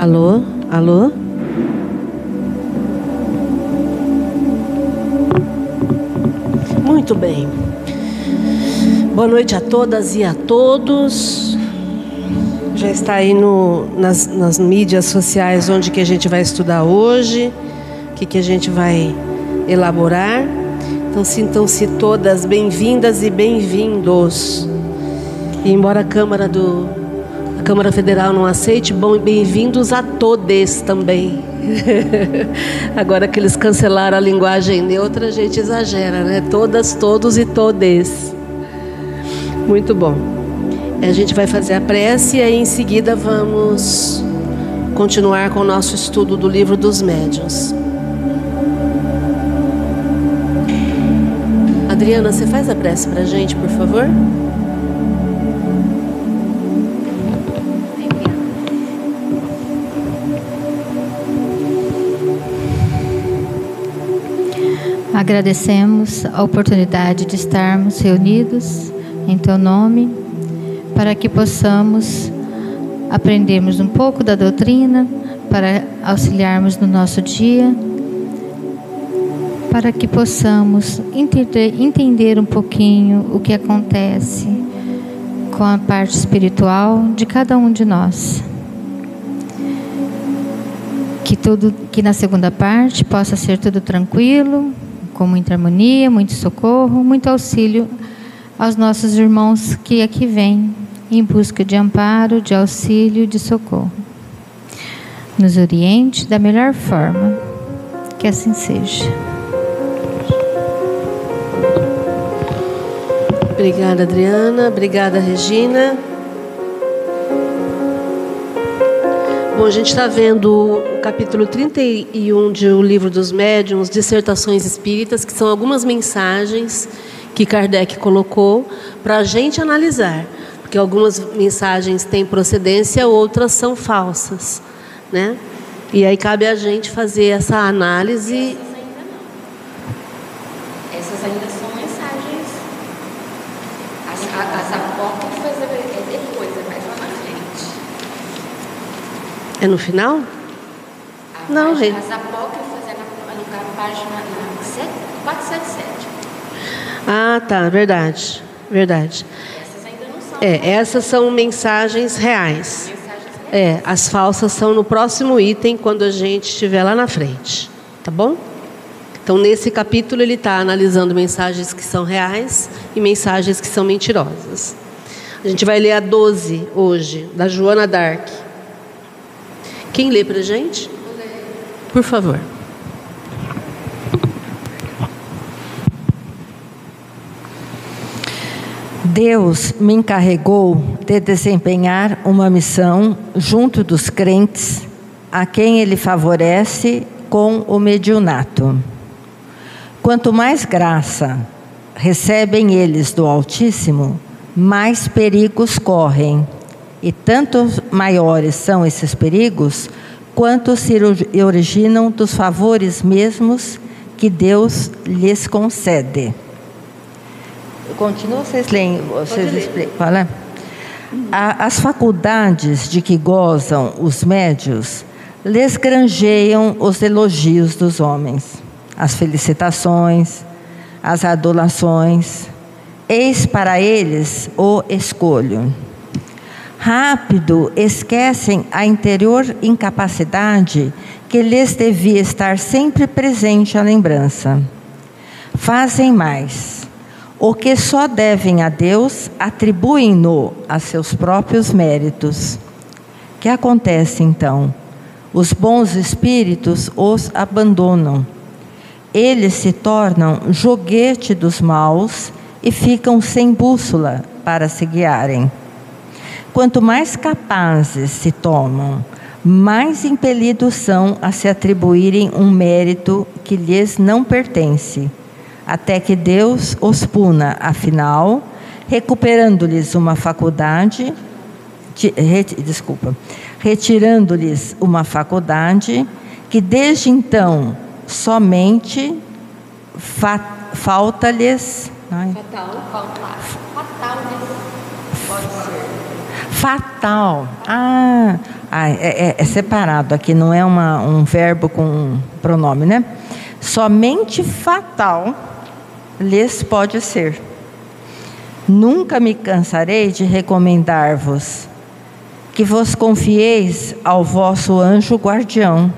Alô? Alô? Muito bem. Boa noite a todas e a todos. Já está aí nas mídias sociais onde que a gente vai estudar hoje, o que a gente vai elaborar. Então, sintam-se todas bem-vindas e bem-vindos. E embora a Câmara Federal não aceite, bem-vindos a todes também. Agora que eles cancelaram a linguagem neutra, a gente exagera, né? Todas, todos e todes. Muito bom. A gente vai fazer a prece e aí em seguida vamos continuar com o nosso estudo do Livro dos Médiuns. Adriana, você faz a prece pra gente, por favor? Agradecemos a oportunidade de estarmos reunidos em Teu nome, para que possamos aprendermos um pouco da doutrina, para auxiliarmos no nosso dia, para que possamos entender um pouquinho o que acontece com a parte espiritual de cada um de nós. Que na segunda parte possa ser tudo tranquilo, com muita harmonia, muito socorro, muito auxílio aos nossos irmãos que aqui vêm em busca de amparo, de auxílio, de socorro. Nos oriente da melhor forma, que assim seja. Obrigada, Adriana. Obrigada, Regina. Bom, a gente está vendo o capítulo 31 de O Livro dos Médiuns, Dissertações Espíritas, que são algumas mensagens que Kardec colocou para a gente analisar, porque algumas mensagens têm procedência, outras são falsas, né? E aí cabe a gente fazer essa análise. Essas ainda são mensagens. As apócrifas é depois, é mais lá na frente. É no final? Não, gente. As apócrifas é na página 477. Ah, tá, verdade, verdade. Essas ainda não são. É, essas são mensagens reais. É, as falsas são no próximo item, quando a gente estiver lá na frente, tá bom? Então, nesse capítulo, ele está analisando mensagens que são reais e mensagens que são mentirosas. A gente vai ler a 12 hoje, da Joana d'Arc. Quem lê para a gente? Por favor. Deus me encarregou de desempenhar uma missão junto dos crentes a quem Ele favorece com o mediunato. Quanto mais graça recebem eles do Altíssimo, mais perigos correm. E tanto maiores são esses perigos, quanto se originam dos favores mesmos que Deus lhes concede. Continua, vocês leem, vocês explicam. As faculdades de que gozam os médiuns lhes granjeiam os elogios dos homens, as felicitações, as adulações. Eis para eles o escolho. Rápido esquecem a interior incapacidade que lhes devia estar sempre presente à lembrança. Fazem mais. O que só devem a Deus, atribuem-no a seus próprios méritos. O que acontece, então? Os bons espíritos os abandonam. Eles se tornam joguete dos maus e ficam sem bússola para se guiarem. Quanto mais capazes se tomam, mais impelidos são a se atribuírem um mérito que lhes não pertence, até que Deus os puna, afinal, recuperando-lhes uma faculdade, retirando-lhes uma faculdade que desde então somente falta-lhes. Fatal. Ah, é separado aqui, não é um verbo com um pronome, né? Somente fatal lhes pode ser. Nunca me cansarei de recomendar-vos que vos confieis ao vosso anjo guardião,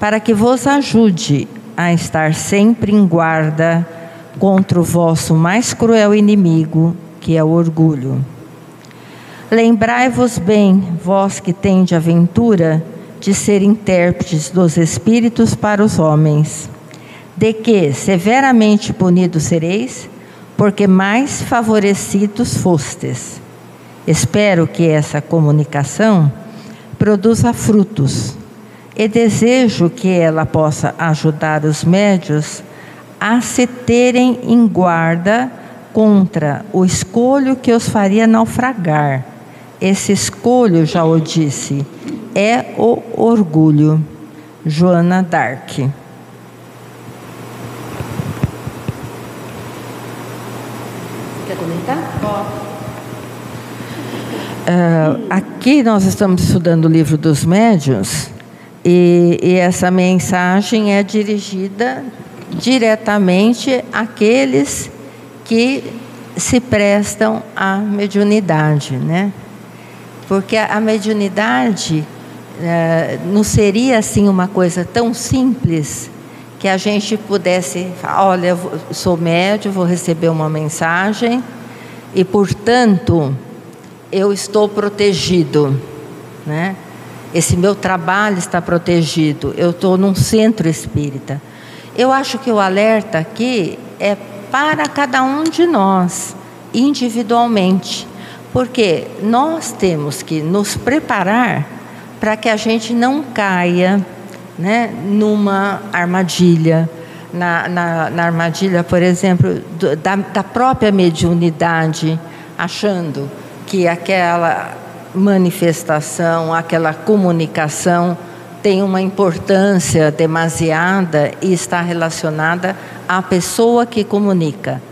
para que vos ajude a estar sempre em guarda contra o vosso mais cruel inimigo, que é o orgulho. Lembrai-vos bem, vós que tende a ventura de ser intérpretes dos espíritos para os homens, de que severamente punidos sereis, porque mais favorecidos fostes. Espero que essa comunicação produza frutos e desejo que ela possa ajudar os médios a se terem em guarda contra o escolho que os faria naufragar. Esse escolho, já o disse, é o orgulho. Joana d'Arc. Quer comentar? Aqui nós estamos estudando o livro dos médiuns e essa mensagem é dirigida diretamente àqueles que se prestam à mediunidade, né? Porque a mediunidade não seria assim uma coisa tão simples que a gente pudesse, olha, eu sou médium, vou receber uma mensagem e, portanto, eu estou protegido, né? Esse meu trabalho está protegido, eu estou num centro espírita. Eu acho que o alerta aqui é para cada um de nós, individualmente, porque nós temos que nos preparar para que a gente não caia, né, numa armadilha, na armadilha, por exemplo, da própria mediunidade, achando que aquela manifestação, aquela comunicação tem uma importância demasiada e está relacionada à pessoa que comunica.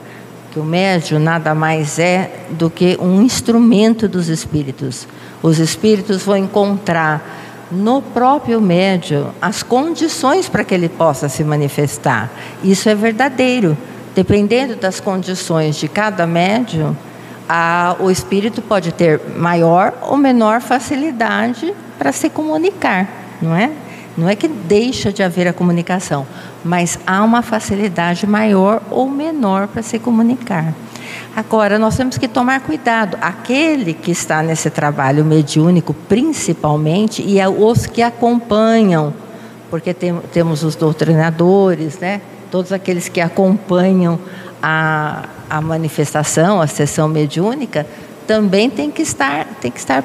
Que o médium nada mais é do que um instrumento dos espíritos. Os espíritos vão encontrar no próprio médium as condições para que ele possa se manifestar. Isso é verdadeiro. Dependendo das condições de cada médium, o espírito pode ter maior ou menor facilidade para se comunicar, não é? Não é que deixa de haver a comunicação, mas há uma facilidade maior ou menor para se comunicar. Agora, nós temos que tomar cuidado. Aquele que está nesse trabalho mediúnico, principalmente, e os que acompanham, porque temos os doutrinadores, né? Todos aqueles que acompanham a manifestação, a sessão mediúnica, também tem que estar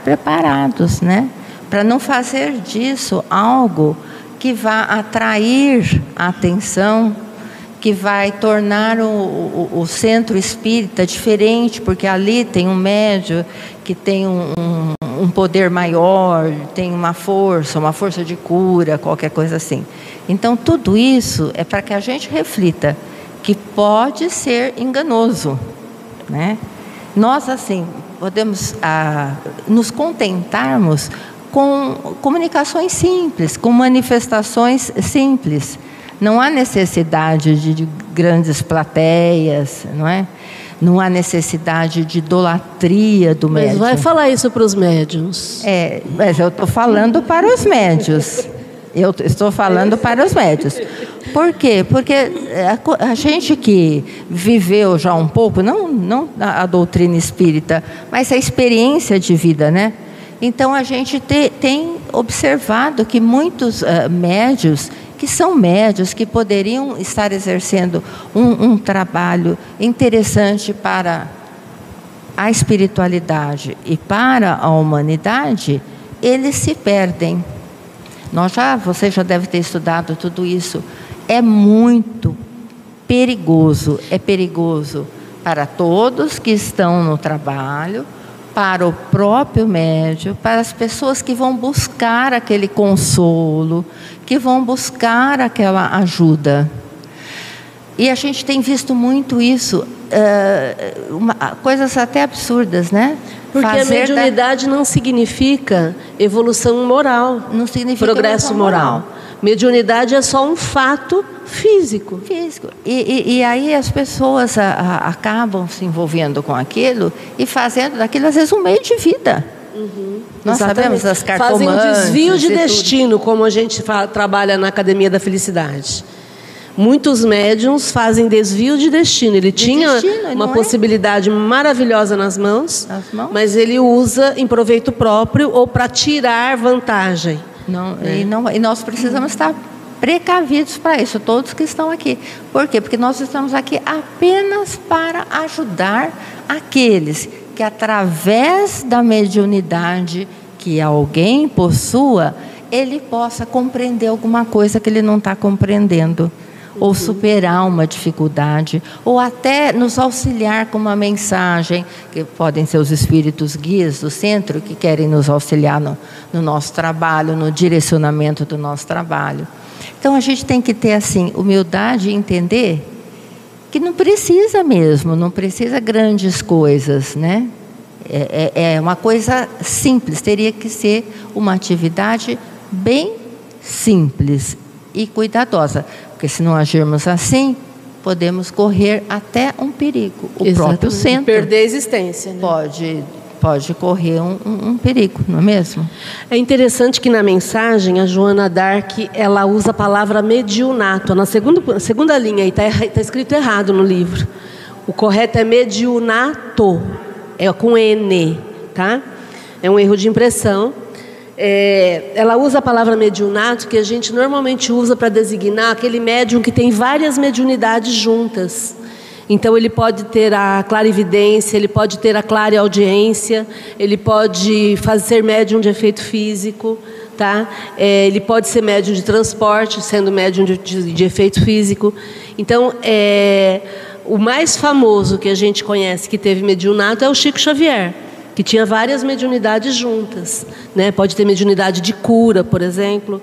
preparados, né? Para não fazer disso algo que vá atrair a atenção, que vai tornar o centro espírita diferente, porque ali tem um médium que tem um poder maior, tem uma força de cura, qualquer coisa assim. Então, tudo isso é para que a gente reflita que pode ser enganoso, né? Nós, assim, podemos nos contentarmos com comunicações simples, com manifestações simples. Não há necessidade de grandes plateias, não é? Não há necessidade de idolatria do médium. Mas vai falar isso para os médiums. É, mas eu estou falando para os médiums. Eu estou falando para os médiums. Por quê? Porque a gente que viveu já um pouco, não a doutrina espírita, mas a experiência de vida, né? Então, a gente tem observado que muitos médiuns, que são médiuns, que poderiam estar exercendo um trabalho interessante para a espiritualidade e para a humanidade, eles se perdem. Você já deve ter estudado tudo isso. É muito perigoso, é perigoso para todos que estão no trabalho, para o próprio médium, para as pessoas que vão buscar aquele consolo, que vão buscar aquela ajuda. E a gente tem visto muito isso, coisas até absurdas, né? Porque a mediunidade não significa evolução moral, não significa progresso moral. Mediunidade é só um fato físico. E aí as pessoas acabam se envolvendo com aquilo e fazendo daquilo, às vezes, um meio de vida. Uhum. Nós sabemos as cartomantes. Fazem um desvio de destino, como a gente trabalha na Academia da Felicidade. Muitos médiums fazem desvio de destino. Ele tinha uma possibilidade maravilhosa nas mãos, mas ele usa em proveito próprio ou para tirar vantagem. E nós precisamos estar precavidos para isso, todos que estão aqui. Por quê? Porque nós estamos aqui apenas para ajudar aqueles que, através da mediunidade que alguém possua, ele possa compreender alguma coisa que ele não está compreendendo, ou superar uma dificuldade, ou até nos auxiliar com uma mensagem, que podem ser os espíritos guias do centro, que querem nos auxiliar no nosso trabalho, no direcionamento do nosso trabalho. Então a gente tem que ter assim, humildade e entender que não precisa mesmo, não precisa grandes coisas, né? É uma coisa simples, teria que ser uma atividade bem simples e cuidadosa. Porque se não agirmos assim, podemos correr até um perigo. O próprio centro. Perder a existência. Né? Pode correr um perigo, não é mesmo? É interessante que na mensagem, a Joana Dark, ela usa a palavra mediunato. Na segunda linha, está escrito errado no livro. O correto é mediunato, é com N, tá? É um erro de impressão. Ela usa a palavra mediunato, que a gente normalmente usa para designar aquele médium que tem várias mediunidades juntas. Então ele pode ter a clarividência, ele pode ter a clareaudiência, ele pode ser médium de efeito físico, tá? Ele pode ser médium de transporte, sendo médium de efeito físico. Então o mais famoso que a gente conhece que teve mediunato é o Chico Xavier, que tinha várias mediunidades juntas, né? Pode ter mediunidade de cura, por exemplo.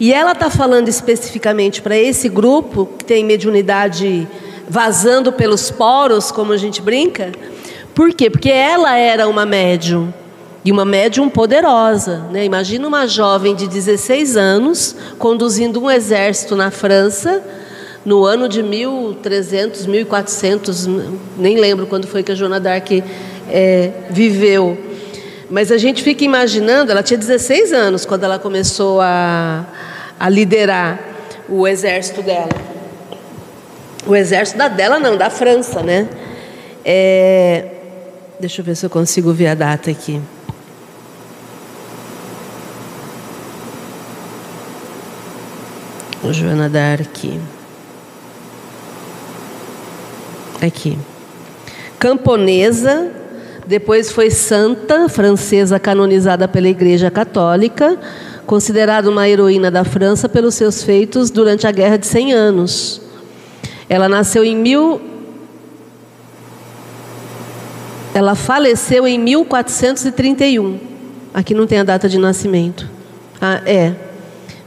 E ela está falando especificamente para esse grupo, que tem mediunidade vazando pelos poros, como a gente brinca. Por quê? Porque ela era uma médium, e uma médium poderosa, né? Imagina uma jovem de 16 anos, conduzindo um exército na França, no ano de 1300, 1400, nem lembro quando foi que a Joana d'Arc viveu. Mas a gente fica imaginando, ela tinha 16 anos quando ela começou a liderar o exército dela. O exército da França, né? Deixa eu ver se eu consigo ver a data aqui. Joana d'Arc. Aqui. Camponesa, depois foi santa francesa canonizada pela Igreja Católica, considerada uma heroína da França pelos seus feitos durante a Guerra de 100 Anos. Ela nasceu em Ela faleceu em 1431. Aqui não tem a data de nascimento.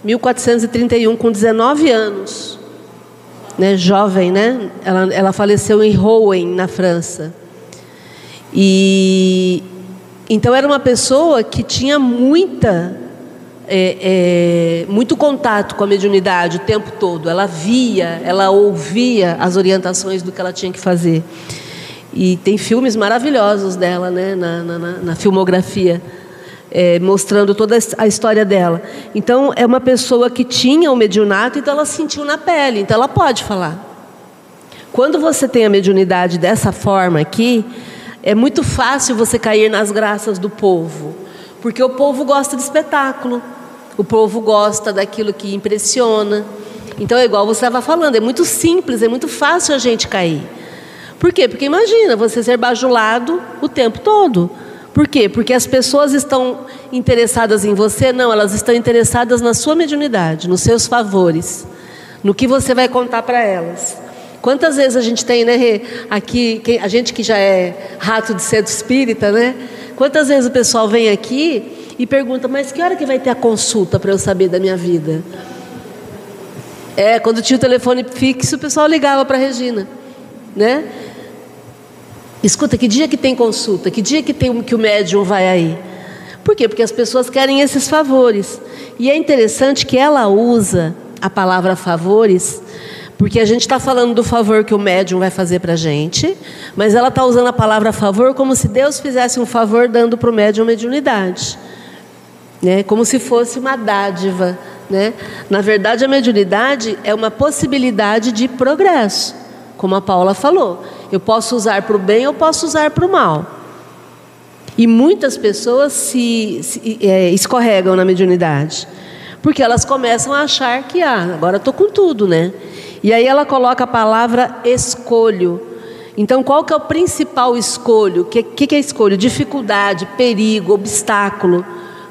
1431, com 19 anos. Né, jovem, né? Ela faleceu em Rouen, na França. E então era uma pessoa que tinha muito contato com a mediunidade o tempo todo. Ela via, ela ouvia as orientações do que ela tinha que fazer. E tem filmes maravilhosos dela, né? Na filmografia. Mostrando toda a história dela. Então é uma pessoa que tinha o mediunato, então ela sentiu na pele, então ela pode falar. Quando você tem a mediunidade dessa forma aqui, é muito fácil você cair nas graças do povo, porque o povo gosta de espetáculo, o povo gosta daquilo que impressiona. Então é igual você estava falando, é muito simples, é muito fácil a gente cair. Por quê? Porque imagina você ser bajulado o tempo todo. Por quê? Porque as pessoas estão interessadas em você? Não, elas estão interessadas na sua mediunidade, nos seus favores, no que você vai contar para elas. Quantas vezes a gente tem, né, Rê, aqui, a gente que já é rato de centro espírita, né? Quantas vezes o pessoal vem aqui e pergunta, mas que hora que vai ter a consulta para eu saber da minha vida? Quando tinha o telefone fixo, o pessoal ligava para a Regina, né? Escuta, que dia que tem consulta? Que dia que tem que o médium vai aí? Por quê? Porque as pessoas querem esses favores. E é interessante que ela usa a palavra favores, porque a gente está falando do favor que o médium vai fazer para a gente, mas ela está usando a palavra favor como se Deus fizesse um favor dando para o médium mediunidade, né? Como se fosse uma dádiva, né? Na verdade, a mediunidade é uma possibilidade de progresso, como a Paula falou. Eu posso usar para o bem, eu posso usar para o mal. E muitas pessoas escorregam na mediunidade, porque elas começam a achar que, agora estou com tudo, né? E aí ela coloca a palavra escolho. Então, qual que é o principal escolho? O que é escolho? Dificuldade, perigo, obstáculo.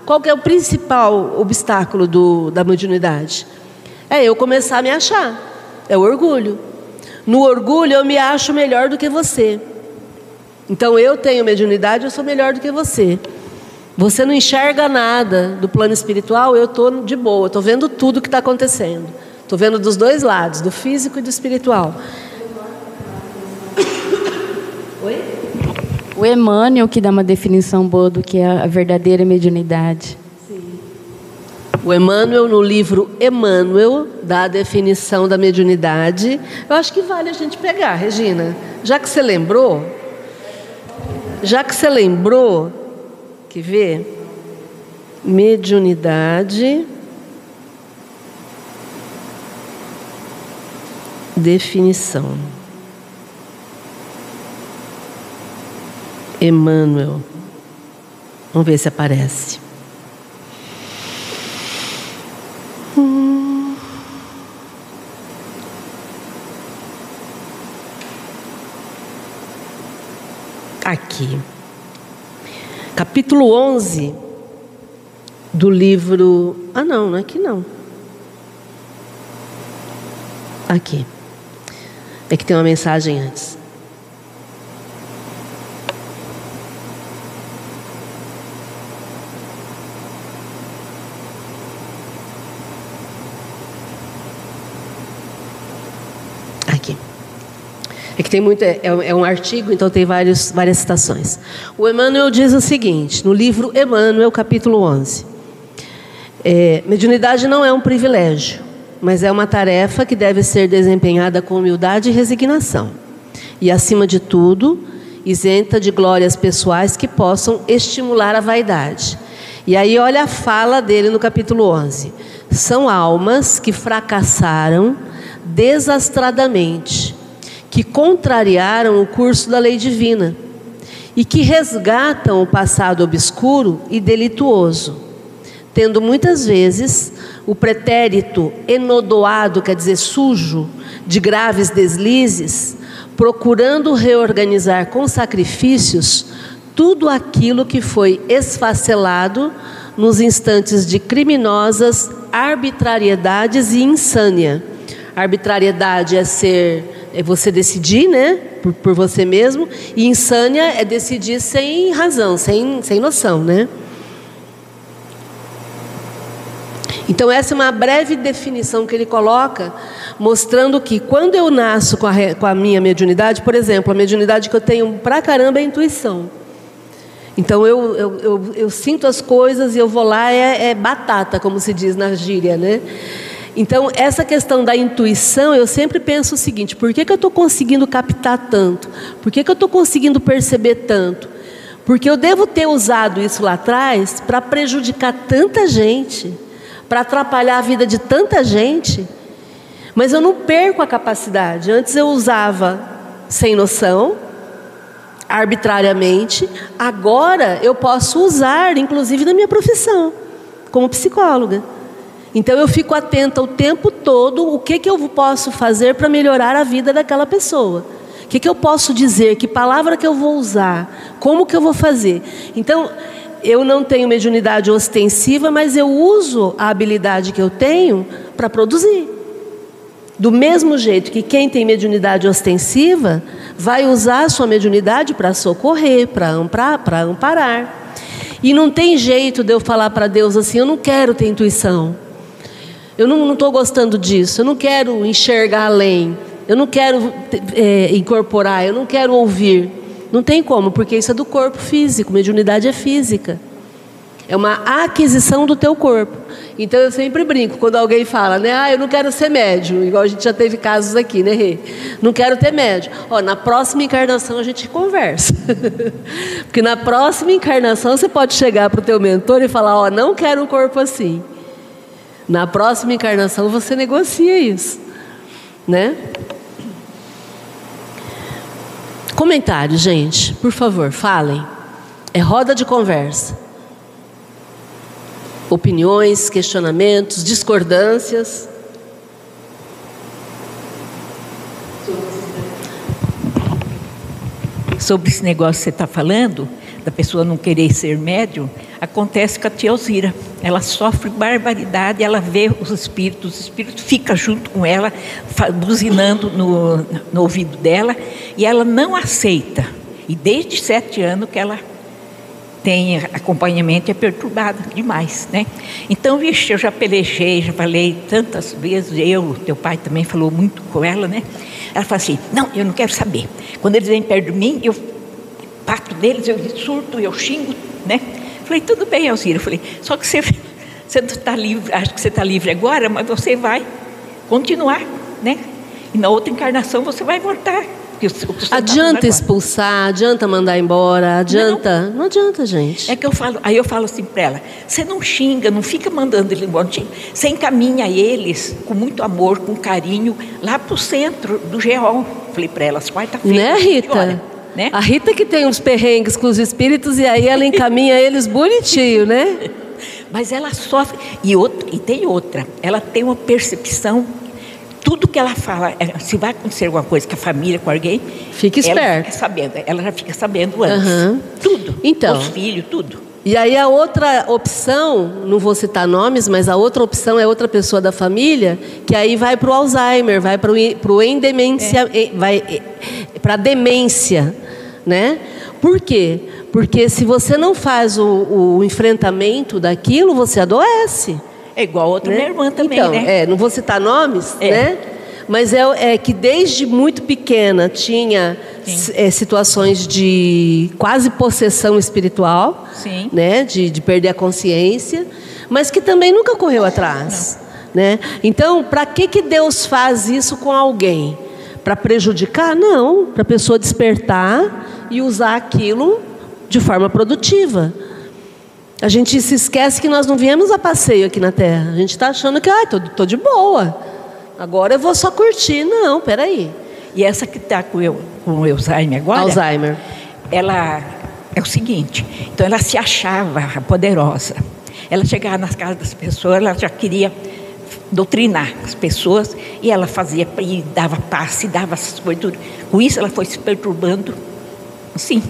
Qual que é o principal obstáculo da mediunidade? É eu começar a me achar. É o orgulho. No orgulho, eu me acho melhor do que você. Então, eu tenho mediunidade, eu sou melhor do que você. Você não enxerga nada do plano espiritual, eu estou de boa. Estou vendo tudo o que está acontecendo. Estou vendo dos dois lados, do físico e do espiritual. Oi? O Emmanuel que dá uma definição boa do que é a verdadeira mediunidade. Sim. O Emmanuel, no livro Emmanuel, dá a definição da mediunidade. Eu acho que vale a gente pegar, Regina. Já que você lembrou, quer ver? Mediunidade... definição. Emmanuel. Vamos ver se aparece. Aqui. Capítulo 11 do livro... não é aqui não. Aqui. É que tem uma mensagem antes. Aqui. É que tem muito... É um artigo, então tem várias citações. O Emmanuel diz o seguinte, no livro Emmanuel, capítulo 11. Mediunidade não é um privilégio, mas é uma tarefa que deve ser desempenhada com humildade e resignação. E, acima de tudo, isenta de glórias pessoais que possam estimular a vaidade. E aí olha a fala dele no capítulo 11. São almas que fracassaram desastradamente, que contrariaram o curso da lei divina e que resgatam o passado obscuro e delituoso, tendo muitas vezes o pretérito enodoado, quer dizer sujo, de graves deslizes, procurando reorganizar com sacrifícios tudo aquilo que foi esfacelado nos instantes de criminosas arbitrariedades e insânia. Arbitrariedade é você decidir, né, por você mesmo, e insânia é decidir sem razão, sem noção, né? Então, essa é uma breve definição que ele coloca, mostrando que quando eu nasço com a minha mediunidade, por exemplo, a mediunidade que eu tenho pra caramba é a intuição. Então, eu sinto as coisas e eu vou lá, é batata, como se diz na gíria, né? Então, essa questão da intuição, eu sempre penso o seguinte, por que eu estou conseguindo captar tanto? Por que eu estou conseguindo perceber tanto? Porque eu devo ter usado isso lá atrás para prejudicar tanta gente, para atrapalhar a vida de tanta gente, mas eu não perco a capacidade. Antes eu usava sem noção, arbitrariamente, agora eu posso usar, inclusive na minha profissão, como psicóloga. Então eu fico atenta o tempo todo, o que eu posso fazer para melhorar a vida daquela pessoa. O que eu posso dizer, que palavra que eu vou usar, como que eu vou fazer. Então... eu não tenho mediunidade ostensiva, mas eu uso a habilidade que eu tenho para produzir. Do mesmo jeito que quem tem mediunidade ostensiva vai usar a sua mediunidade para socorrer, para amparar. E não tem jeito de eu falar para Deus assim, eu não quero ter intuição. Eu não estou gostando disso, eu não quero enxergar além. Eu não quero incorporar, eu não quero ouvir. Não tem como, porque isso é do corpo físico, mediunidade é física. É uma aquisição do teu corpo. Então eu sempre brinco, quando alguém fala, né? Ah, eu não quero ser médium, igual a gente já teve casos aqui, né, Rê? Não quero ter médium. Ó, na próxima encarnação a gente conversa. Porque na próxima encarnação você pode chegar para o teu mentor e falar, ó, não quero um corpo assim. Na próxima encarnação você negocia isso, né? Comentário, gente, por favor, falem. É roda de conversa. Opiniões, questionamentos, discordâncias. Sobre esse negócio que você está falando, da pessoa não querer ser médium, acontece com a tia Alzira. Ela sofre barbaridade, ela vê os espíritos ficam junto com ela, buzinando no ouvido dela, e ela não aceita. E desde 7 anos que ela tem acompanhamento, é perturbada demais, né? Então, vixe, eu já pelejei, já falei tantas vezes, teu pai também falou muito com ela, né? Ela fala assim, não, eu não quero saber. Quando eles vêm perto de mim, eu bato deles, eu surto, eu xingo, né? Falei, tudo bem, Alzira. Eu falei, só que você não está livre, acho que você está livre agora, mas você vai continuar, né? E na outra encarnação você vai voltar. Adianta expulsar, adianta mandar embora, adianta. Não adianta, gente. É que eu falo, aí eu falo assim para ela: você não xinga, não fica mandando ele embora. Você encaminha eles com muito amor, com carinho, lá para o centro do GO. Falei para ela, quarta-feira. Né, Rita? Né? A Rita que tem uns perrengues com os espíritos e aí ela encaminha eles bonitinho, né? Mas ela sofre. E tem outra, ela tem uma percepção. Tudo que ela fala, se vai acontecer alguma coisa com a família, com alguém, fica esperta. Ela já fica sabendo antes. Uhum. Tudo. Então, os filhos, tudo. E aí a outra opção, não vou citar nomes, mas a outra opção é outra pessoa da família, que aí vai para o Alzheimer, vai para a demência, né? Por quê? Porque se você não faz o enfrentamento daquilo, você adoece. É igual a outra, né? Minha irmã também, então, né? Não vou citar nomes, né? Mas é que desde muito pequena tinha situações de quase possessão espiritual, sim, né? De perder a consciência, mas que também nunca correu atrás, né? Então, para que Deus faz isso com alguém? Para prejudicar? Não. Para a pessoa despertar e usar aquilo de forma produtiva. A gente se esquece que nós não viemos a passeio aqui na Terra. A gente está achando que, tô de boa. Agora eu vou só curtir. Não, peraí. E essa que está com o Alzheimer agora... Alzheimer. Ela é o seguinte. Então, ela se achava poderosa. Ela chegava nas casas das pessoas, ela já queria doutrinar as pessoas. E ela fazia, e dava passe, dava essas coisas. Com isso, ela foi se perturbando. Sim.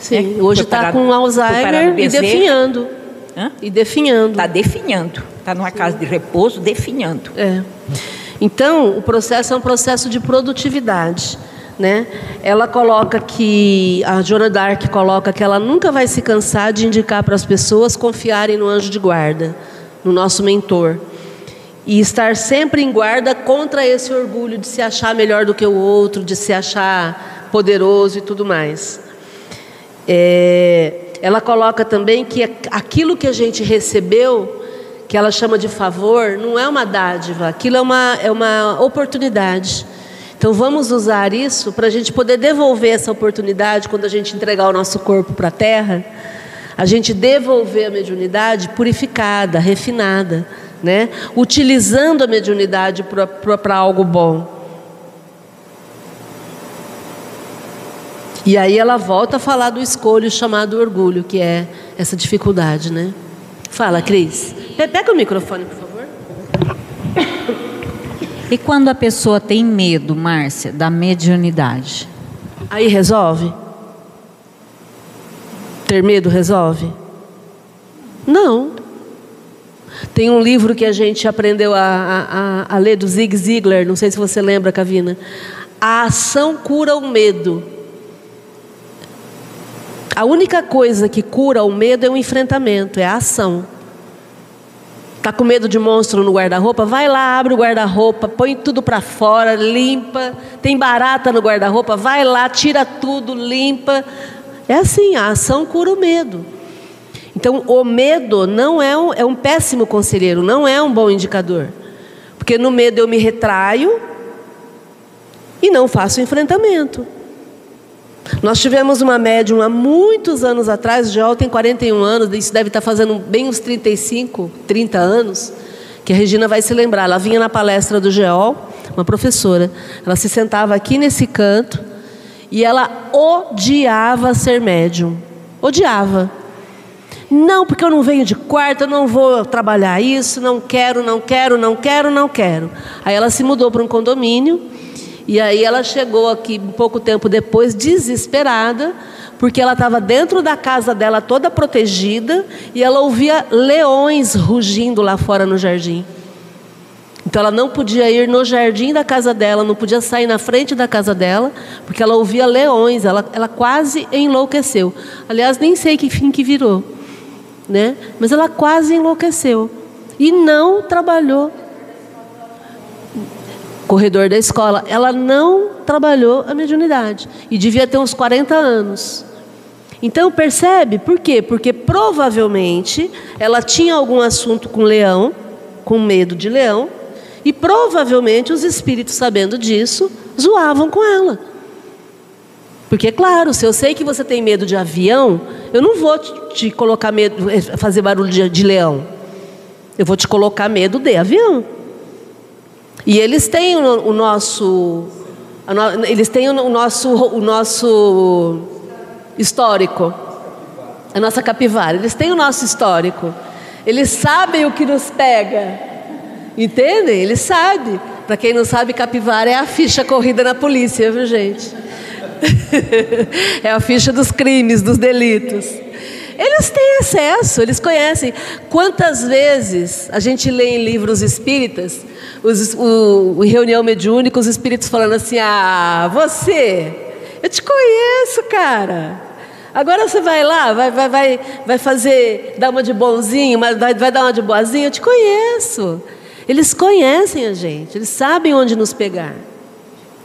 Sim, hoje está com Alzheimer e definhando. Hã? E definhando. Está definhando. Está numa casa de repouso, definhando. É. Então, o processo é um processo de produtividade, né? Ela coloca que... A Joana d'Arc coloca que ela nunca vai se cansar de indicar para as pessoas confiarem no anjo de guarda, no nosso mentor. E estar sempre em guarda contra esse orgulho de se achar melhor do que o outro, de se achar poderoso e tudo mais. Ela coloca também que aquilo que a gente recebeu, que ela chama de favor, não é uma dádiva, aquilo é uma oportunidade. Então vamos usar isso para a gente poder devolver essa oportunidade quando a gente entregar o nosso corpo para a terra, a gente devolver a mediunidade purificada, refinada, né? Utilizando a mediunidade para algo bom. E aí ela volta a falar do escolho chamado orgulho, que é essa dificuldade, né? Fala, Cris. Pega o microfone, por favor. E quando a pessoa tem medo, Márcia, da mediunidade? Aí resolve? Ter medo resolve? Não. Tem um livro que a gente aprendeu a ler do Zig Ziglar, não sei se você lembra, Cavina. A ação cura o medo. A única coisa que cura o medo é o enfrentamento, é a ação. Tá com medo de monstro no guarda-roupa? Vai lá, abre o guarda-roupa, põe tudo para fora, limpa. Tem barata no guarda-roupa? Vai lá, tira tudo, limpa. É assim, a ação cura o medo. Então, o medo não é um péssimo conselheiro, não é um bom indicador. Porque no medo eu me retraio e não faço enfrentamento. Nós tivemos uma médium há muitos anos atrás, Joel tem 41 anos, isso deve estar fazendo bem uns 35, 30 anos, que a Regina vai se lembrar. Ela vinha na palestra do Joel, uma professora, ela se sentava aqui nesse canto e ela odiava ser médium, odiava. Não, porque eu não venho de quarto, eu não vou trabalhar isso, não quero. Aí ela se mudou para um condomínio. E aí ela chegou aqui um pouco tempo depois, desesperada, porque ela estava dentro da casa dela toda protegida e ela ouvia leões rugindo lá fora no jardim. Então ela não podia ir no jardim da casa dela, não podia sair na frente da casa dela, porque ela ouvia leões, ela quase enlouqueceu. Aliás, nem sei que fim que virou, né? Mas ela quase enlouqueceu e não trabalhou. Corredor da escola, ela não trabalhou a mediunidade e devia ter uns 40 anos. Então percebe, por quê? Porque provavelmente ela tinha algum assunto com leão, com medo de leão, e provavelmente os espíritos, sabendo disso, zoavam com ela. Porque, claro, se eu sei que você tem medo de avião, eu não vou te colocar medo, fazer barulho de leão, eu vou te colocar medo de avião. E eles têm o nosso histórico, a nossa capivara, eles têm o nosso histórico, eles sabem o que nos pega, entendem? Eles sabem. Para quem não sabe, capivara é a ficha corrida na polícia, viu, gente? É a ficha dos crimes, dos delitos. Eles têm acesso, eles conhecem. Quantas vezes a gente lê em livros espíritas, em reunião mediúnica, os espíritos falando assim: ah, você, eu te conheço, cara. Agora você vai lá, vai fazer, dar uma de bonzinho, mas vai dar uma de boazinha, eu te conheço. Eles conhecem a gente, eles sabem onde nos pegar.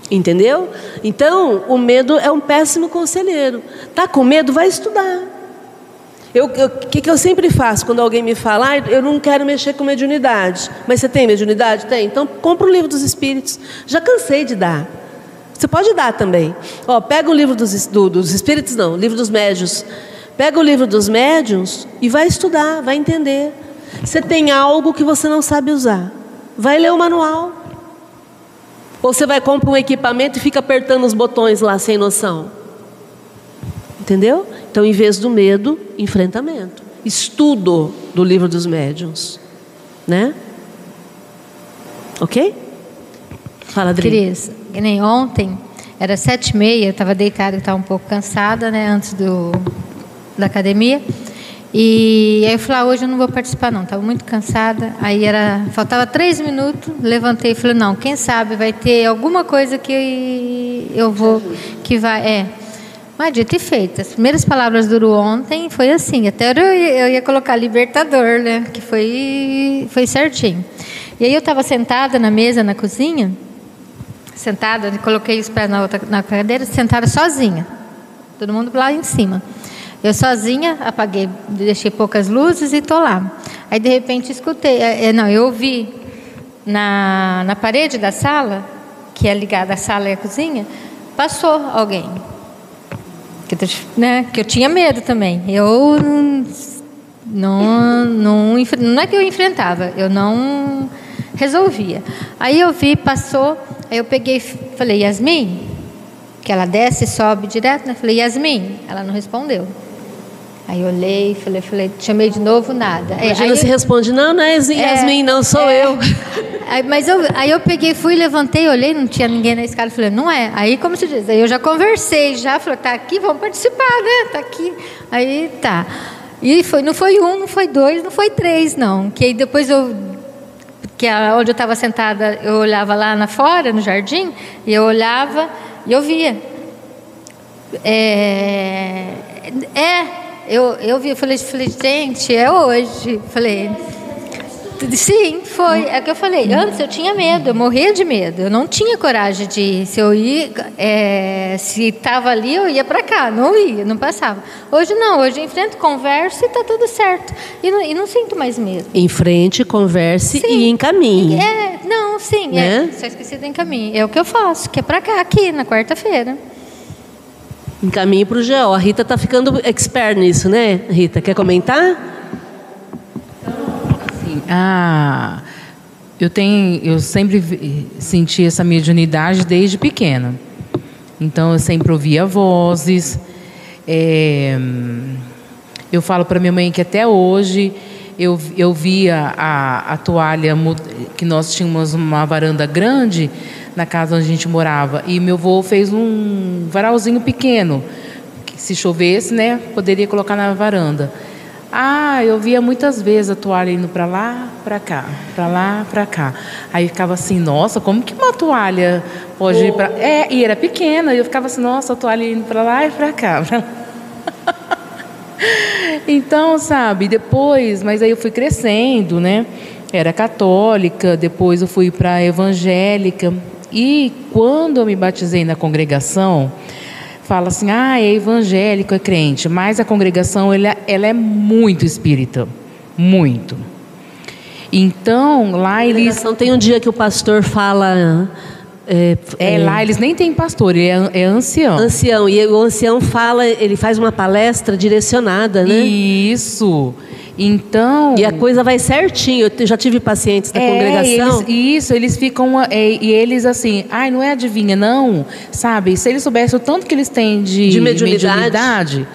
Entendeu? Então, o medo é um péssimo conselheiro. Tá com medo? Vai estudar. O que eu sempre faço quando alguém me fala: ah, eu não quero mexer com mediunidade. Mas você tem mediunidade? Tem. Então compra o livro dos espíritos. Já cansei de dar. Você pode dar também. Ó, pega o livro dos espíritos, não, o livro dos médiuns. Pega o livro dos médiuns e vai estudar, vai entender. Você tem algo que você não sabe usar, vai ler o manual. Ou você vai comprar um equipamento e fica apertando os botões lá sem noção. Entendeu? Então, em vez do medo, enfrentamento. Estudo do livro dos médiuns. Né? Ok? Fala, Adri. Cris, que nem ontem, era 7h30, eu estava deitada, estava um pouco cansada, né? Antes da academia. E aí eu falei: ah, hoje eu não vou participar não, estava muito cansada. Aí faltava 3 minutos, levantei e falei: não, quem sabe vai ter alguma coisa que eu vou... que vai... Mas dito e feito, as primeiras palavras do Uru ontem foi assim, até eu ia colocar libertador, né? Que foi certinho. E aí eu estava sentada na mesa, na cozinha, sentada, coloquei os pés na cadeira, sentada sozinha, todo mundo lá em cima. Eu sozinha, apaguei, deixei poucas luzes e estou lá. Aí de repente eu ouvi na parede da sala, que é ligada à sala e à cozinha, passou alguém. Que eu tinha medo também. Eu não é que eu enfrentava, eu não resolvia. Aí eu vi, passou, aí eu peguei, falei: Yasmin, que ela desce e sobe direto, né? Falei: Yasmin, ela não respondeu. Aí eu olhei, falei, chamei de novo, nada. Imagina se responde: não é Yasmin, não sou eu. Aí eu peguei, fui, levantei, olhei, não tinha ninguém na escada, falei: não é. Aí, como se diz, aí eu já conversei, já falei: tá aqui, vamos participar, né? Tá aqui. Aí tá. E foi, não foi 1, não foi 2, não foi 3, não. Que aí depois onde eu estava sentada, eu olhava lá fora, no jardim, e eu olhava e eu via. Eu vi, eu falei: gente, é hoje. Falei, Sim, foi. É o que eu falei. Antes eu tinha medo, eu morria de medo. Eu não tinha coragem de ir. Se eu ia, se estava ali, eu ia para cá. Não ia, não passava. Hoje não. Hoje eu enfrento, converso e está tudo certo. E não sinto mais medo. Enfrente, converse, sim, e encaminhe. Não, sim. Né? Só esqueci de encaminhe. É o que eu faço, que é para cá, aqui, na quarta-feira. Encaminhe para o GO. A Rita está ficando expert nisso, né, Rita? Quer comentar? Ah, eu sempre senti essa mediunidade desde pequena. Então, eu sempre ouvia vozes. Eu falo para minha mãe que até hoje eu via a toalha, que nós tínhamos uma varanda grande na casa onde a gente morava. E meu avô fez um varalzinho pequeno, que se chovesse, né, poderia colocar na varanda. Ah, eu via muitas vezes a toalha indo para lá, para cá, para lá, para cá. Aí eu ficava assim, nossa, como que uma toalha pode ir para... e era pequena, e eu ficava assim, nossa, a toalha indo para lá e para cá. Então, sabe, depois... Mas aí eu fui crescendo, né? Era católica, depois eu fui para evangélica. E quando eu me batizei na congregação... Fala assim, é evangélico, é crente, mas a congregação ela é muito espírita, muito. Então, lá eles... A congregação tem um dia que o pastor fala... lá eles nem têm pastor, ele é ancião. Ancião, e o ancião fala, ele faz uma palestra direcionada, né? Isso, então... E a coisa vai certinho, eu já tive pacientes da congregação... Eles ficam... e eles assim, não é adivinha, não, sabe? Se eles soubessem o tanto que eles têm de mediunidade...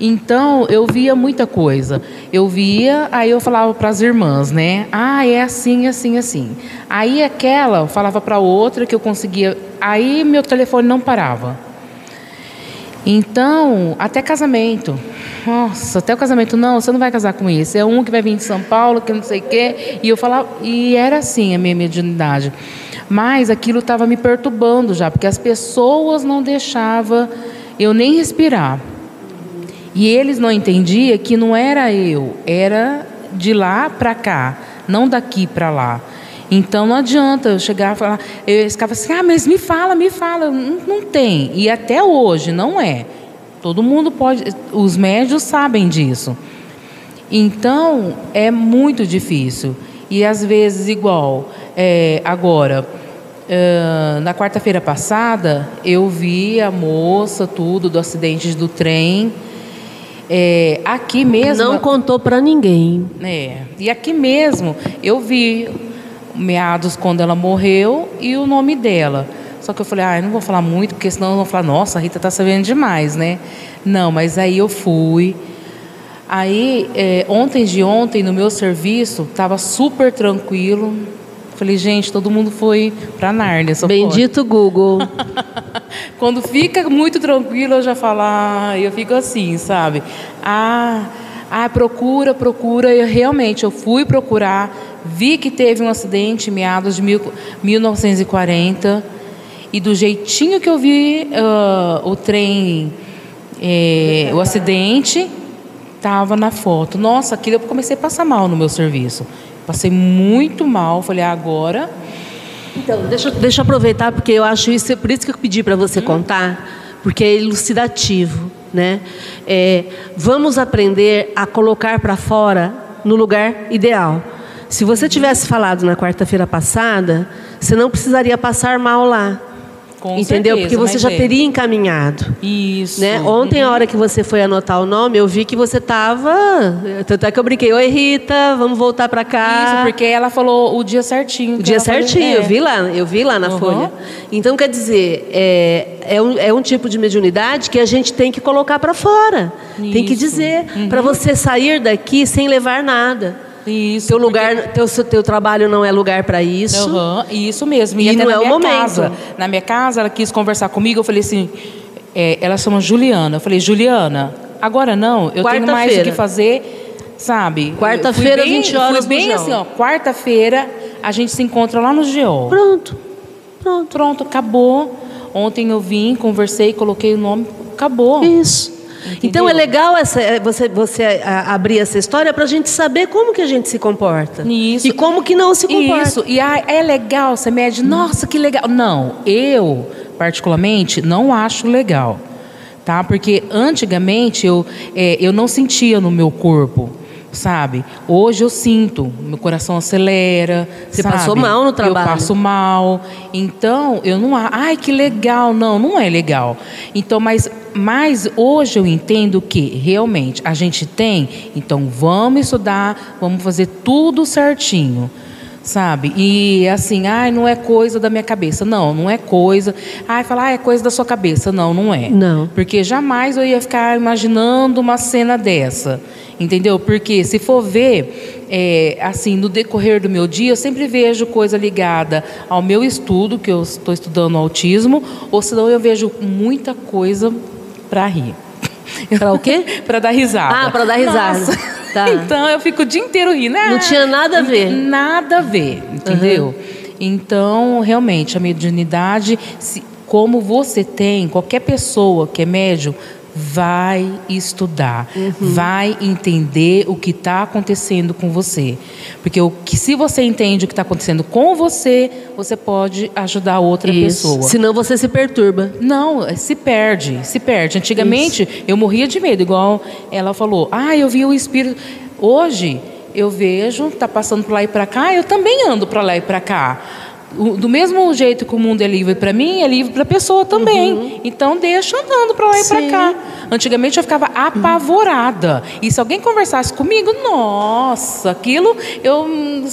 Então, eu via muita coisa. Eu via, aí eu falava para as irmãs, né? É assim, assim, assim. Aí aquela falava para outra que eu conseguia... Aí meu telefone não parava. Então, até casamento. Nossa, até o casamento. Não, você não vai casar com isso. É um que vai vir de São Paulo, que não sei o quê. E eu falava... E era assim a minha mediunidade. Mas aquilo estava me perturbando já, porque as pessoas não deixavam eu nem respirar. E eles não entendiam que não era eu, era de lá para cá, não daqui para lá. Então não adianta eu chegar e falar, eles ficavam assim, mas me fala, não tem. E até hoje não é. Todo mundo pode, os médios sabem disso. Então é muito difícil. E às vezes igual, agora... na quarta-feira passada eu vi a moça, tudo, do acidente do trem. Aqui mesmo... Não contou para ninguém. E aqui mesmo eu vi meados quando ela morreu e o nome dela. Só que eu falei, eu não vou falar muito, porque senão vão falar, nossa, a Rita tá sabendo demais, né? Não, mas aí eu fui. Aí, ontem, no meu serviço, tava super tranquilo. Falei, gente, todo mundo foi para Nárnia. Bendito Google. Quando fica muito tranquilo, eu já falo, eu fico assim, sabe? Procura. Eu realmente, eu fui procurar, vi que teve um acidente em meados de 1940. E do jeitinho que eu vi o trem, o acidente, estava na foto. Nossa, aquilo eu comecei a passar mal no meu serviço. Passei muito mal, falei, agora... Então, deixa eu aproveitar, porque eu acho isso... Por isso que eu pedi para você contar, porque é elucidativo, né? Vamos aprender a colocar para fora no lugar ideal. Se você tivesse falado na quarta-feira passada, você não precisaria passar mal lá. Com entendeu? Certeza, porque você já teria encaminhado. Isso. Né? Ontem, a hora que você foi anotar o nome, eu vi que você estava... Tanto é que eu brinquei, oi, Rita, vamos voltar para cá. Isso, porque ela falou o dia certinho. O dia certinho, falou, eu vi lá na folha. Então, quer dizer, é um tipo de mediunidade que a gente tem que colocar para fora. Isso. Tem que dizer, para você sair daqui sem levar nada. Isso, teu lugar, porque... teu trabalho não é lugar para isso. Isso mesmo. E até não é o momento. Na minha casa, ela quis conversar comigo. Eu falei assim, ela chama Juliana. Eu falei, Juliana, agora não. Eu tenho mais o que fazer, sabe? Quarta-feira, 20 horas. Foi bem assim, ó. Quarta-feira, a gente se encontra lá no GO. Pronto, acabou. Ontem eu vim, conversei, coloquei o nome, acabou. Isso. Entendeu? Então é legal você abrir essa história para a gente saber como que a gente se comporta. Isso. E como que não se comporta. Isso. E é legal, você mede, nossa, que legal. Não, eu particularmente não acho legal, tá? Porque antigamente eu não sentia no meu corpo, sabe? Hoje eu sinto, meu coração acelera. Você sabe? Passou mal no trabalho. Eu passo mal. Então, eu não... Ai, que legal. Não, não é legal. Então, mas hoje eu entendo que realmente a gente tem... Então, vamos estudar, vamos fazer tudo certinho, sabe? E assim, ai, não é coisa da minha cabeça. Não, não é coisa... Ai, falar, ah, é coisa da sua cabeça. Não, não é. Não. Porque jamais eu ia ficar imaginando uma cena dessa. Entendeu? Porque se for ver, assim, no decorrer do meu dia, eu sempre vejo coisa ligada ao meu estudo, que eu estou estudando autismo, ou senão eu vejo muita coisa para rir. Para o quê? Para dar risada. Ah, para dar risada. Tá. Então eu fico o dia inteiro rindo. Ah, não tinha nada a ver. Nada a ver, entendeu? Uhum. Então, realmente, a mediunidade, como você tem, qualquer pessoa que é médium, vai estudar, uhum, vai entender o que está acontecendo com você. Porque se você entende o que está acontecendo com você, você pode ajudar outra pessoa. Senão você se perturba. Não, se perde. Antigamente, eu morria de medo, igual ela falou. Ah, eu vi o espírito. Hoje, eu vejo, está passando para lá e para cá, eu também ando para lá e para cá. Do mesmo jeito que o mundo é livre para mim, é livre para a pessoa também. Uhum. Então, deixa andando para lá e para cá. Antigamente, eu ficava apavorada. E se alguém conversasse comigo, nossa, aquilo, eu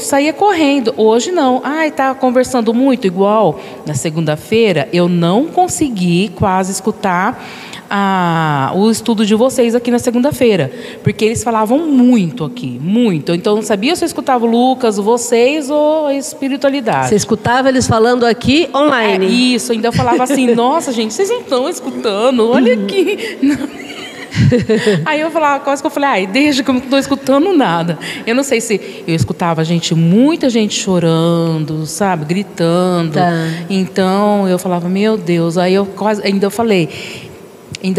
saía correndo. Hoje, não. Ai, tá conversando muito. Igual, na segunda-feira, eu não consegui quase escutar o estudo de vocês aqui na segunda-feira, porque eles falavam muito aqui, muito. Então, eu não sabia se eu escutava o Lucas, vocês ou a espiritualidade. Você escutava eles falando aqui online? Isso, ainda eu falava assim, nossa, gente, vocês não estão escutando, olha aqui. Aí eu falava, quase que eu falei, ai, deixa que eu não estou escutando nada. Eu não sei se eu escutava muita gente chorando, sabe, gritando. Tá. Então, eu falava, meu Deus, aí eu quase, ainda eu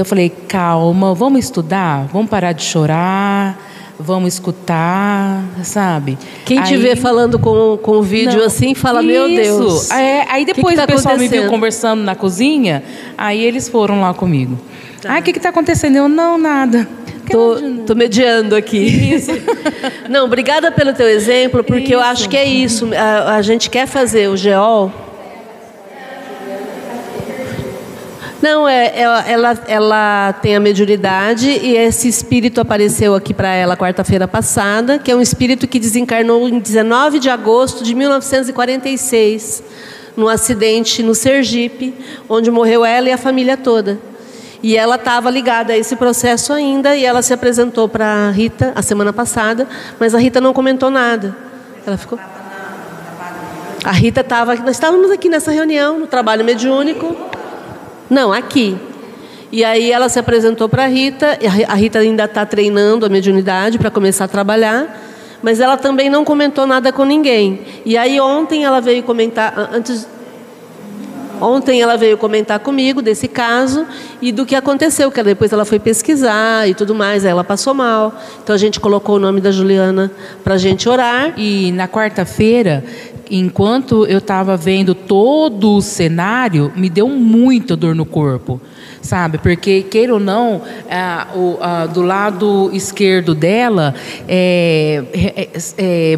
falei, calma, vamos estudar, vamos parar de chorar, vamos escutar, sabe? Quem te vê falando com o vídeo assim, fala, meu Deus. Aí depois o pessoal me viu conversando na cozinha, aí eles foram lá comigo. Ah, o que está acontecendo? Eu, não, nada. Tô mediando aqui. Isso. Não, obrigada pelo teu exemplo, porque eu acho que é isso. A gente quer fazer o GEOL. Não, ela tem a mediunidade e esse espírito apareceu aqui para ela quarta-feira passada, que é um espírito que desencarnou em 19 de agosto de 1946, num acidente no Sergipe, onde morreu ela e a família toda. E ela estava ligada a esse processo ainda e ela se apresentou para a Rita a semana passada, mas a Rita não comentou nada. Ela ficou... A Rita estava... Nós estávamos aqui nessa reunião, no trabalho mediúnico... Não, aqui. E aí ela se apresentou para a Rita. A Rita ainda está treinando a mediunidade para começar a trabalhar. Mas ela também não comentou nada com ninguém. E aí ontem ela veio comentar... Ontem ela veio comentar comigo desse caso e do que aconteceu. Que depois ela foi pesquisar e tudo mais. Aí ela passou mal. Então a gente colocou o nome da Juliana para a gente orar. E na quarta-feira... Enquanto eu estava vendo todo o cenário, me deu muita dor no corpo, sabe? Porque, queira ou não, do lado esquerdo dela,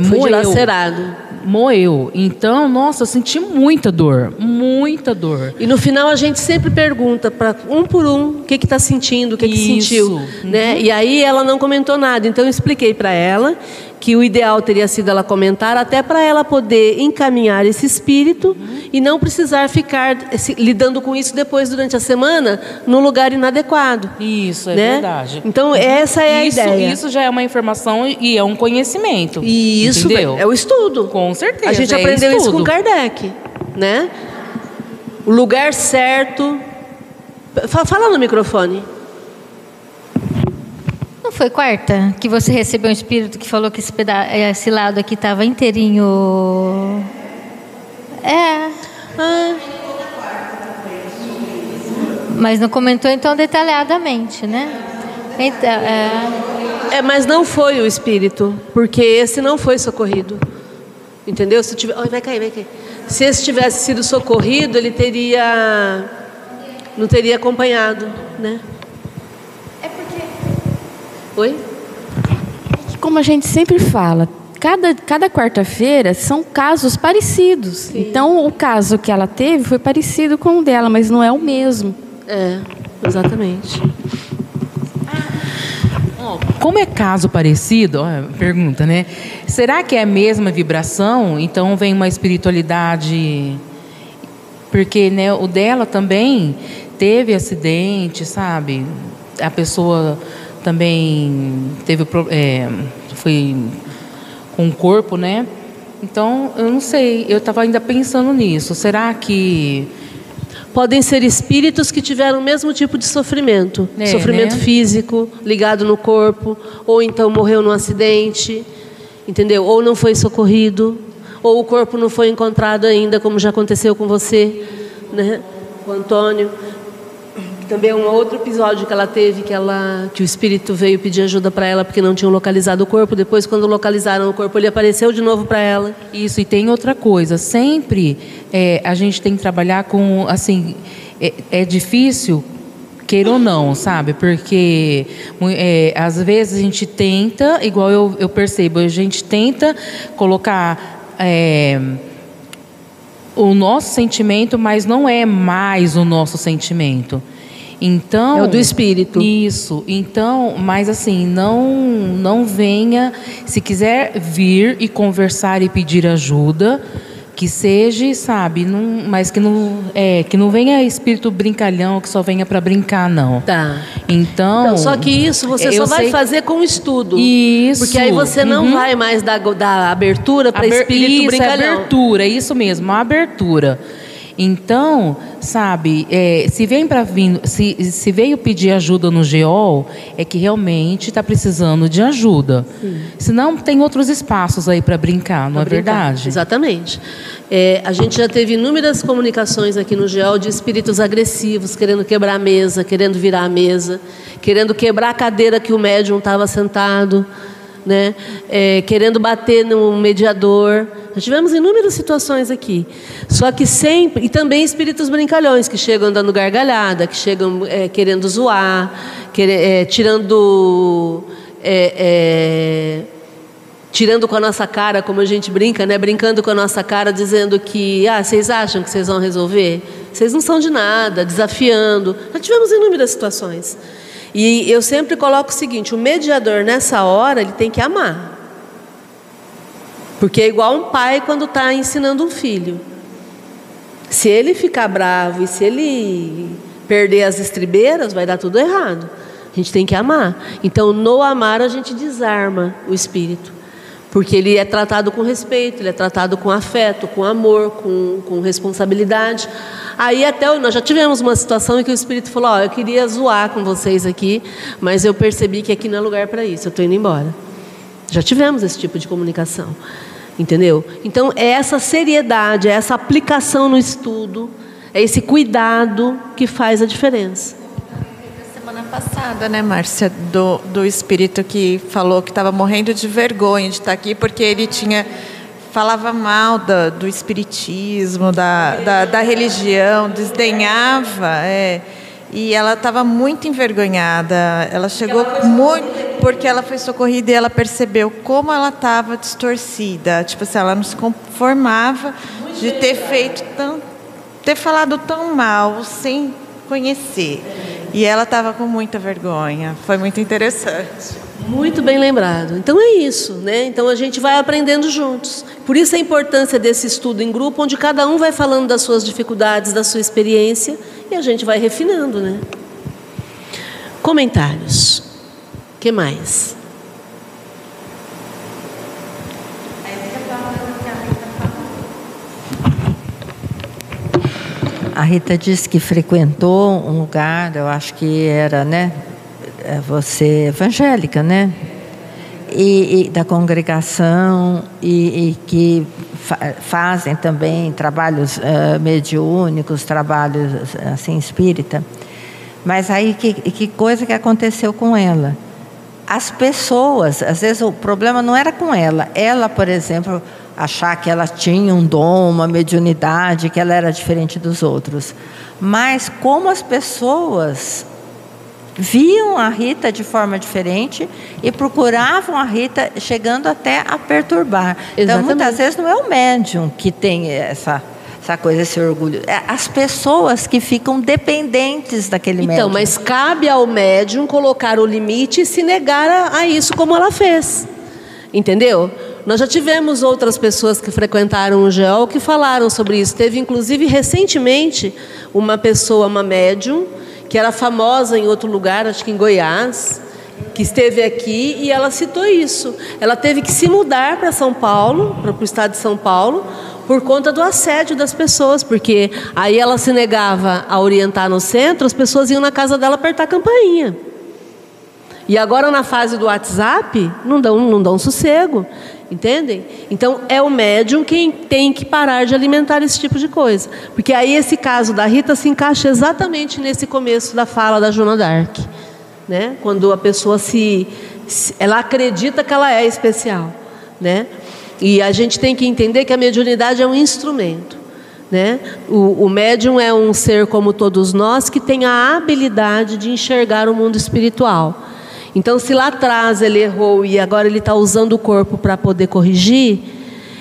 foi dilacerado. Moeu. Então, nossa, eu senti muita dor, muita dor. E no final a gente sempre pergunta para um por um o que está sentindo, o que sentiu, né? E aí ela não comentou nada. Então eu expliquei para ela que o ideal teria sido ela comentar, até para ela poder encaminhar esse espírito e não precisar ficar lidando com isso depois durante a semana num lugar inadequado. Isso, é verdade. Então essa é a ideia. Isso já é uma informação e é um conhecimento. E isso é o estudo. Com certeza. A gente aprendeu isso com Kardec, né? O lugar certo. Fala no microfone. Não foi quarta que você recebeu um espírito que falou que esse lado aqui estava inteirinho? É. Ah. Mas não comentou então detalhadamente, né? Então, mas não foi o espírito, porque esse não foi socorrido. Entendeu? Se tiver, vai cair, vai cair. Se esse tivesse sido socorrido, ele teria, não teria acompanhado, né? É porque... Oi? Como a gente sempre fala, cada quarta-feira são casos parecidos. Sim. Então, o caso que ela teve foi parecido com o dela, mas não é o mesmo. É, exatamente. Como é caso parecido, pergunta, né? Será que é a mesma vibração? Então vem uma espiritualidade... Porque, né, o dela também teve acidente, sabe? A pessoa também teve... foi com o corpo, né? Então, eu não sei. Eu estava ainda pensando nisso. Será que... Podem ser espíritos que tiveram o mesmo tipo de sofrimento. Sofrimento, né? Físico, ligado no corpo. Ou então morreu num acidente. Entendeu? Ou não foi socorrido. Ou o corpo não foi encontrado ainda, como já aconteceu com você, né? Com o Antônio. Também é um outro episódio que ela teve, que o espírito veio pedir ajuda para ela porque não tinham localizado o corpo. Depois, quando localizaram o corpo, ele apareceu de novo para ela. Isso, e tem outra coisa. Sempre a gente tem que trabalhar com, assim, é difícil, queira ou não, sabe? Porque às vezes a gente tenta, igual eu percebo, a gente tenta colocar... o nosso sentimento, mas não é mais o nosso sentimento. Então, é o do espírito. Isso. Então, mas assim, não venha, se quiser vir e conversar e pedir ajuda, que seja, sabe, mas que não venha espírito brincalhão, que só venha para brincar, não. Tá. Então, só que isso você só vai fazer com estudo. Isso. Porque aí você não vai mais dar abertura para espírito brincalhão. Isso, abertura, isso mesmo, a abertura. Então, sabe, se veio pedir ajuda no GEOL, é que realmente está precisando de ajuda. Sim. Senão tem outros espaços aí para brincar, não é verdade? Exatamente. A gente já teve inúmeras comunicações aqui no GEOL de espíritos agressivos, querendo quebrar a mesa, querendo virar a mesa, querendo quebrar a cadeira que o médium estava sentado, né? Querendo bater no mediador. Nós tivemos inúmeras situações aqui. Só que sempre... E também espíritos brincalhões, que chegam dando gargalhada, que chegam querendo zoar, tirando com a nossa cara, como a gente brinca, né? Brincando com a nossa cara, dizendo que... Ah, vocês acham que vocês vão resolver? Vocês não são de nada, desafiando. Nós tivemos inúmeras situações. E eu sempre coloco o seguinte: o mediador nessa hora ele tem que amar, porque é igual um pai quando está ensinando um filho. Se ele ficar bravo e se ele perder as estribeiras, vai dar tudo errado. A gente tem que amar. Então, no amar a gente desarma o espírito, porque ele é tratado com respeito, ele é tratado com afeto, com amor, com responsabilidade. Aí até nós já tivemos uma situação em que o espírito falou: ó, eu queria zoar com vocês aqui, mas eu percebi que aqui não é lugar para isso, eu estou indo embora. Já tivemos esse tipo de comunicação, entendeu? Então é essa seriedade, é essa aplicação no estudo, é esse cuidado que faz a diferença. Semana passada, né, Márcia, do espírito que falou que estava morrendo de vergonha de estar aqui porque ele falava mal do espiritismo, da religião, desdenhava, e ela estava muito envergonhada. Ela chegou muito, porque ela foi socorrida e ela percebeu como ela estava distorcida, tipo assim, ela não se conformava de ter falado tão mal sem conhecer. E ela estava com muita vergonha. Foi muito interessante. Muito bem lembrado. Então é isso, né? Então a gente vai aprendendo juntos. Por isso a importância desse estudo em grupo, onde cada um vai falando das suas dificuldades, da sua experiência, e a gente vai refinando, né? Comentários. O que mais? A Rita disse que frequentou um lugar, eu acho que era, né, você evangélica, né, e da congregação, e que fazem também trabalhos mediúnicos, trabalhos assim espírita. Mas aí que coisa que aconteceu com ela? As pessoas, às vezes o problema não era com ela. Ela, por exemplo, achar que ela tinha um dom, uma mediunidade, que ela era diferente dos outros. Mas como as pessoas viam a Rita de forma diferente e procuravam a Rita, chegando até a perturbar. Exatamente. Então, muitas vezes não é o médium que tem essa coisa, esse orgulho. É as pessoas que ficam dependentes daquele médium. Então, mas cabe ao médium colocar o limite e se negar a isso, como ela fez. Entendeu? Nós já tivemos outras pessoas que frequentaram o GEOL que falaram sobre isso. Teve, inclusive, recentemente, uma pessoa, uma médium, que era famosa em outro lugar, acho que em Goiás, que esteve aqui e ela citou isso. Ela teve que se mudar para São Paulo, para o estado de São Paulo, por conta do assédio das pessoas, porque aí ela se negava a orientar no centro, as pessoas iam na casa dela apertar a campainha. E agora na fase do WhatsApp, não dão sossego, entendem? Então é o médium quem tem que parar de alimentar esse tipo de coisa. Porque aí esse caso da Rita se encaixa exatamente nesse começo da fala da Joana d'Arc, né? Quando a pessoa ela acredita que ela é especial, né? E a gente tem que entender que a mediunidade é um instrumento, né? O médium é um ser como todos nós que tem a habilidade de enxergar o mundo espiritual. Então, se lá atrás ele errou e agora ele está usando o corpo para poder corrigir,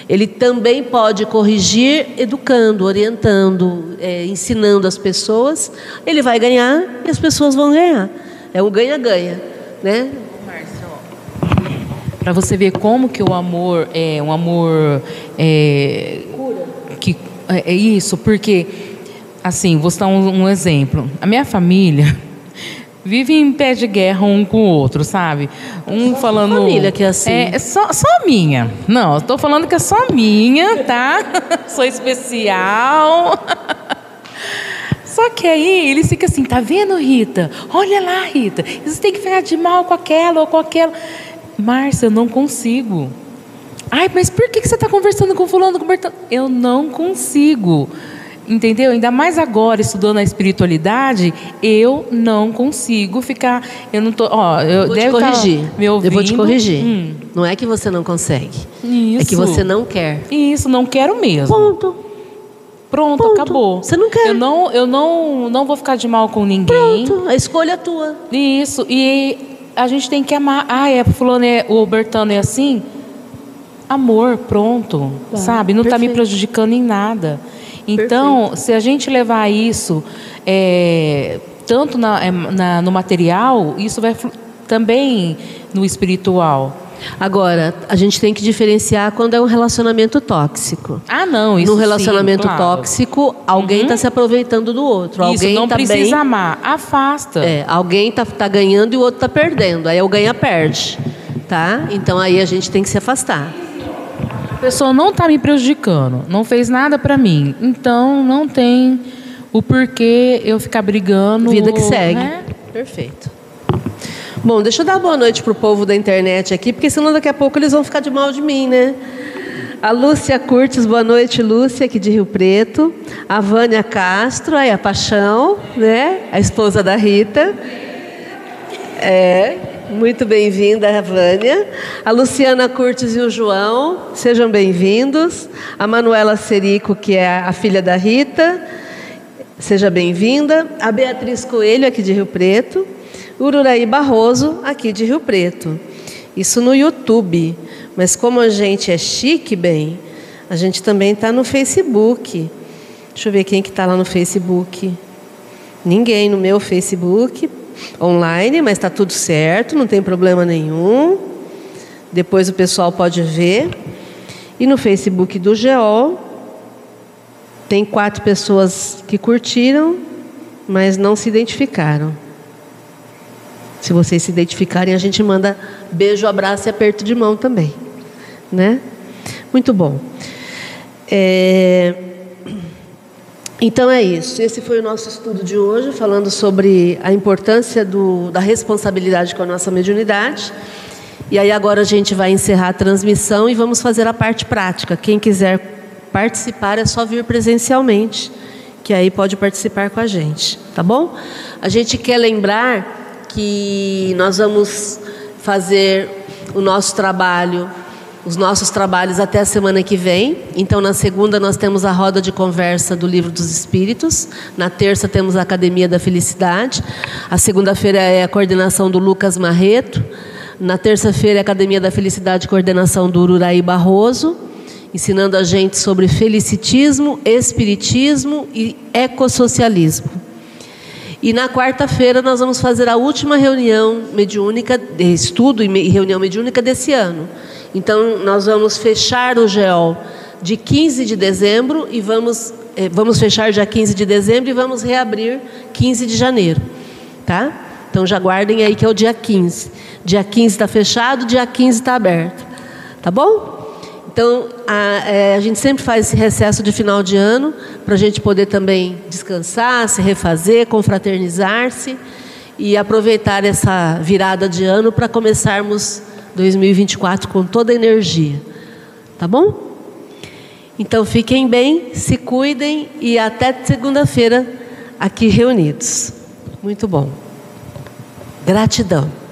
ele também pode corrigir educando, orientando, ensinando as pessoas. Ele vai ganhar e as pessoas vão ganhar. É um ganha-ganha, né? Para você ver como que o amor é um amor... É isso, porque... Assim, vou dar um exemplo. A minha família... vive em pé de guerra um com o outro, sabe? Um só falando... família que é assim. É só minha. Não, estou falando que é só minha, tá? Sou especial. Só que aí eles ficam assim, tá vendo, Rita? Olha lá, Rita. Você tem que ficar de mal com aquela ou com aquela. Márcia, eu não consigo. Ai, mas por que você está conversando com fulano, com Bertão? Eu não consigo. Entendeu? Ainda mais agora, estudando a espiritualidade, eu não consigo ficar... Eu não tô... Ó, eu vou te corrigir. Eu vou te corrigir. Não é que você não consegue. Isso. É que você não quer. Isso, não quero mesmo. Ponto. Pronto, ponto. Acabou. Você não quer. Eu não vou ficar de mal com ninguém. Pronto, a escolha é tua. Isso, e a gente tem que amar. Ah, fulano o Bertano é assim? Amor, pronto. Tá, sabe? Não está me prejudicando em nada. Então, perfeito. Se a gente levar isso tanto no material, isso vai também no espiritual. Agora, a gente tem que diferenciar quando é um relacionamento tóxico. Ah, não, isso sim. No relacionamento tóxico, alguém está se aproveitando do outro. Isso, alguém não precisa amar, afasta. Alguém está ganhando e o outro está perdendo. Aí o ganha-perde, tá? Então aí a gente tem que se afastar. A pessoa não está me prejudicando, não fez nada para mim, então não tem o porquê eu ficar brigando. Vida que segue, né? Perfeito. Bom, deixa eu dar boa noite pro povo da internet aqui, porque senão daqui a pouco eles vão ficar de mal de mim, né? A Lúcia Curtis, boa noite, Lúcia, aqui de Rio Preto. A Vânia Castro, aí a Paixão, né? A esposa da Rita. Muito bem-vinda, Vânia. A Luciana Curtis e o João, sejam bem-vindos. A Manuela Serico, que é a filha da Rita, seja bem-vinda. A Beatriz Coelho, aqui de Rio Preto. Ururaí Barroso, aqui de Rio Preto. Isso no YouTube. Mas como a gente é chique, bem, a gente também está no Facebook. Deixa eu ver quem que está lá no Facebook. Ninguém no meu Facebook. Online, mas está tudo certo, não tem problema nenhum. Depois o pessoal pode ver. E no Facebook do GEOL tem 4 pessoas que curtiram, mas não se identificaram. Se vocês se identificarem, a gente manda beijo, abraço e aperto de mão também, né? Muito bom. Então é isso, esse foi o nosso estudo de hoje, falando sobre a importância da responsabilidade com a nossa mediunidade. E aí agora a gente vai encerrar a transmissão e vamos fazer a parte prática. Quem quiser participar é só vir presencialmente, que aí pode participar com a gente, tá bom? A gente quer lembrar que nós vamos fazer o nosso trabalho, os nossos trabalhos até a semana que vem. Então, na segunda nós temos a roda de conversa do Livro dos Espíritos, na terça temos a Academia da Felicidade, a segunda-feira é a coordenação do Lucas Marreto, na terça-feira é a Academia da Felicidade, coordenação do Ururaí Barroso, ensinando a gente sobre felicitismo, espiritismo e ecossocialismo. E na quarta-feira nós vamos fazer a última reunião mediúnica, estudo e reunião mediúnica desse ano. Então, nós vamos fechar o GEOL de 15 de dezembro e vamos fechar dia 15 de dezembro e vamos reabrir 15 de janeiro, tá? Então, já guardem aí que é o dia 15. Dia 15 está fechado, dia 15 está aberto, tá bom? Então, a gente sempre faz esse recesso de final de ano para a gente poder também descansar, se refazer, confraternizar-se e aproveitar essa virada de ano para começarmos 2024 com toda a energia, tá bom? Então, fiquem bem, se cuidem e até segunda-feira aqui reunidos. Muito bom. Gratidão.